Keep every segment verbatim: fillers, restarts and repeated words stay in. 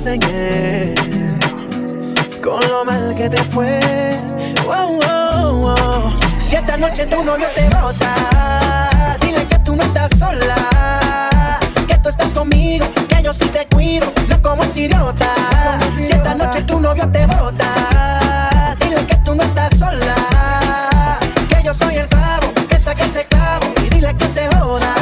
la señé con lo mal que te fue. Oh, oh, oh. Si esta noche tu novio te bota, dile que tú no estás sola, que tú estás conmigo, que yo sí te cuido, no como ese idiota. Si esta noche tu novio te bota, dile que tú no estás sola, que yo soy el rabo, que saque ese clavo y dile que se joda.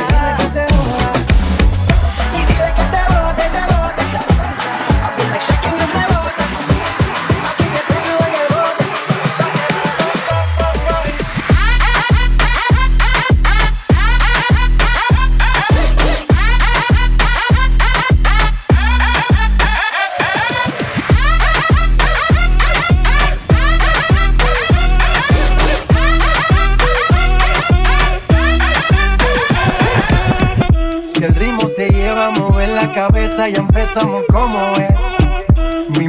Y empezamos como es. Mi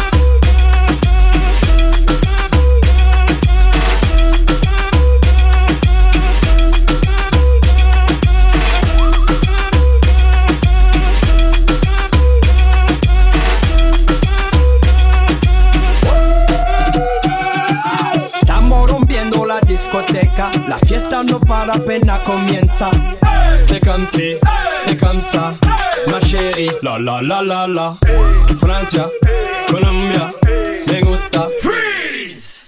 La fiesta no para, apenas comienza. Hey, c'est comme si, hey, c'est comme ça, hey, ma chérie. La la la la la. Hey, Francia, hey, Colombia, hey, me gusta. Freeze.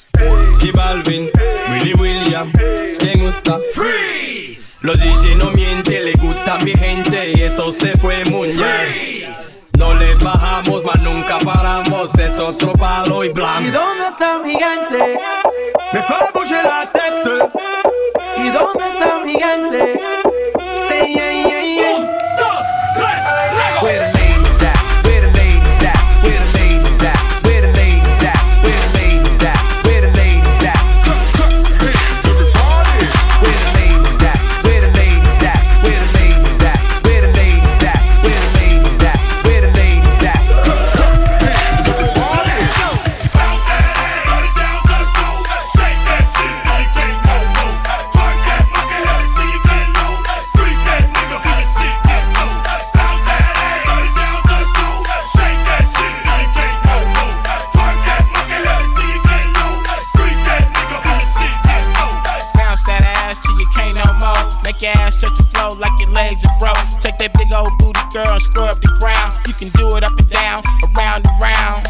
J Balvin, hey, Willy William, hey, me gusta. Freeze. Los D J no mienten, le gusta mi gente y eso se fue muy bien. No le bajamos, mas nunca paramos, es otro palo y blanco. ¿Y dónde está mi gente? Me fue a bouger la tête. ¿Y dónde está mi gente? Sí, yeah, yeah, yeah. Un, dos, tres, luego. Where the ladies at? Where the ladies at? Where the ladies at? Where the ladies at? Where the ladies at? Where the ladies at? Cook, cook, bitch, everybody. Where the ladies at? Where the ladies at? Where the ladies at? Where the ladies at? Where the ladies at? Where the ladies at? Cook, cook, bitch, everybody. Like your legs are broke. Take that big old booty girl and scrub the ground. You can do it up and down, around and round.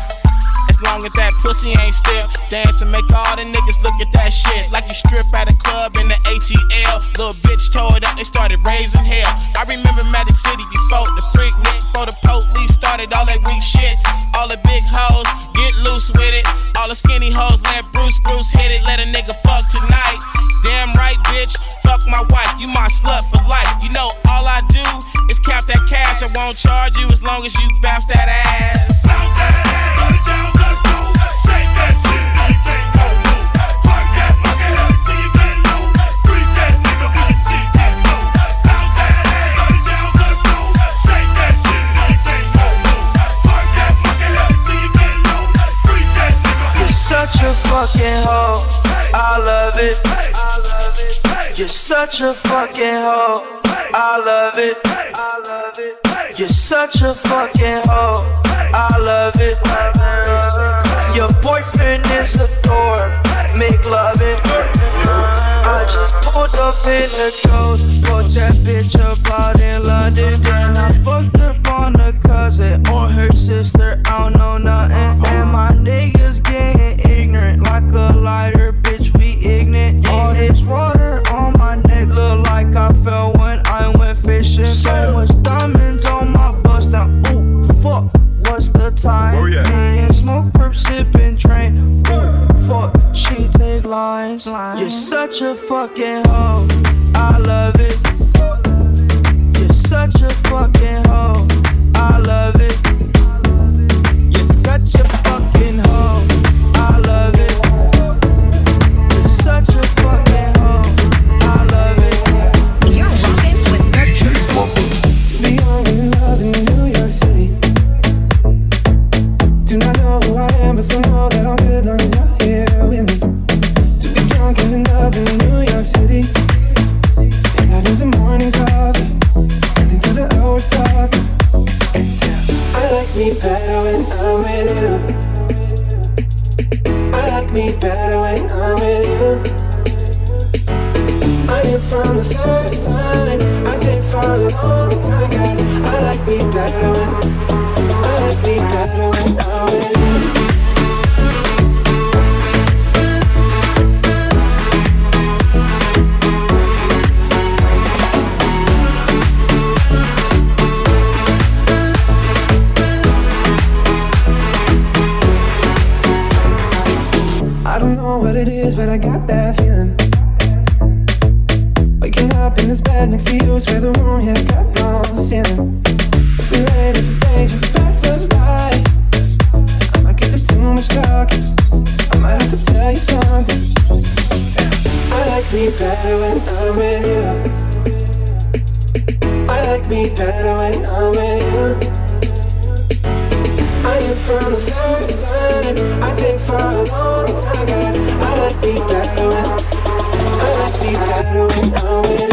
As long as that pussy ain't stiff. Dance and make all the niggas look at that shit. Like you strip at a club in the A T L. Little bitch tore it up, they started raising hell. I remember Magic City before the Freaknik. Before the police started all that weak shit. All the big hoes, get loose with it. All the skinny hoes, let Bruce Bruce hit it. Let a nigga fuck tonight. Damn right, bitch, fuck my wife, you my slut for life. You know all I do is count that cash. I won't charge you as long as you bounce that ass. Bounce that ass, put it down, let it go. Shake that shit, shake that, no, no. Park that monkey, let it see you get low. Freak that nigga, let it see that low. Bounce that ass, put it down, let it go. Shake that shit, shake that, no, no. Park that monkey, let it see you get low. Freak that nigga. You're such a fucking hoe, I love it. You're such a fucking hoe, I love it. You're such a fucking hoe, I love it. Your boyfriend is a dork, make love it. I just pulled up in the coast, fucked that bitch up out in London. Then I fucked up on a cousin or her sister, I don't know nothing. And my niggas getting ignorant like a lighter, bitch, we ignorant. All this water on my neck look like I fell when I went fishing. So much diamonds on my bust now, ooh, fuck, what's the time? Oh, yeah. And smoke, perp, sip, and drain, ooh, fuck, she take lines. You're such a fucking hoe, I love it. You're such a fucking hoe, I love it. You're such a fucking hoe, I love it. You're such a fucking who I am, but still know that I'm good long as you're here with me. To be drunk and in love in New York City, and I need some morning coffee, and into the ocean talking. I like me better when I'm with you. I like me better when I'm with you. I knew from the first time, I said for a long time, guys, I like me better when, I like me better when I'm with you. I don't know what it is, but I got that feeling. In this bed next to you, swear the room, yeah, got no ceiling. We wait at the day, just pass us by. I might get to too much talking, I might have to tell you something. I like me better when I'm with you. I like me better when I'm with you. I knew from the first time, I stayed for a long time, guys. I like me better when I like me better when I'm with you. Oh,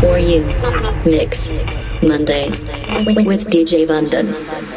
For you, Mix Mondays with D J Vunden.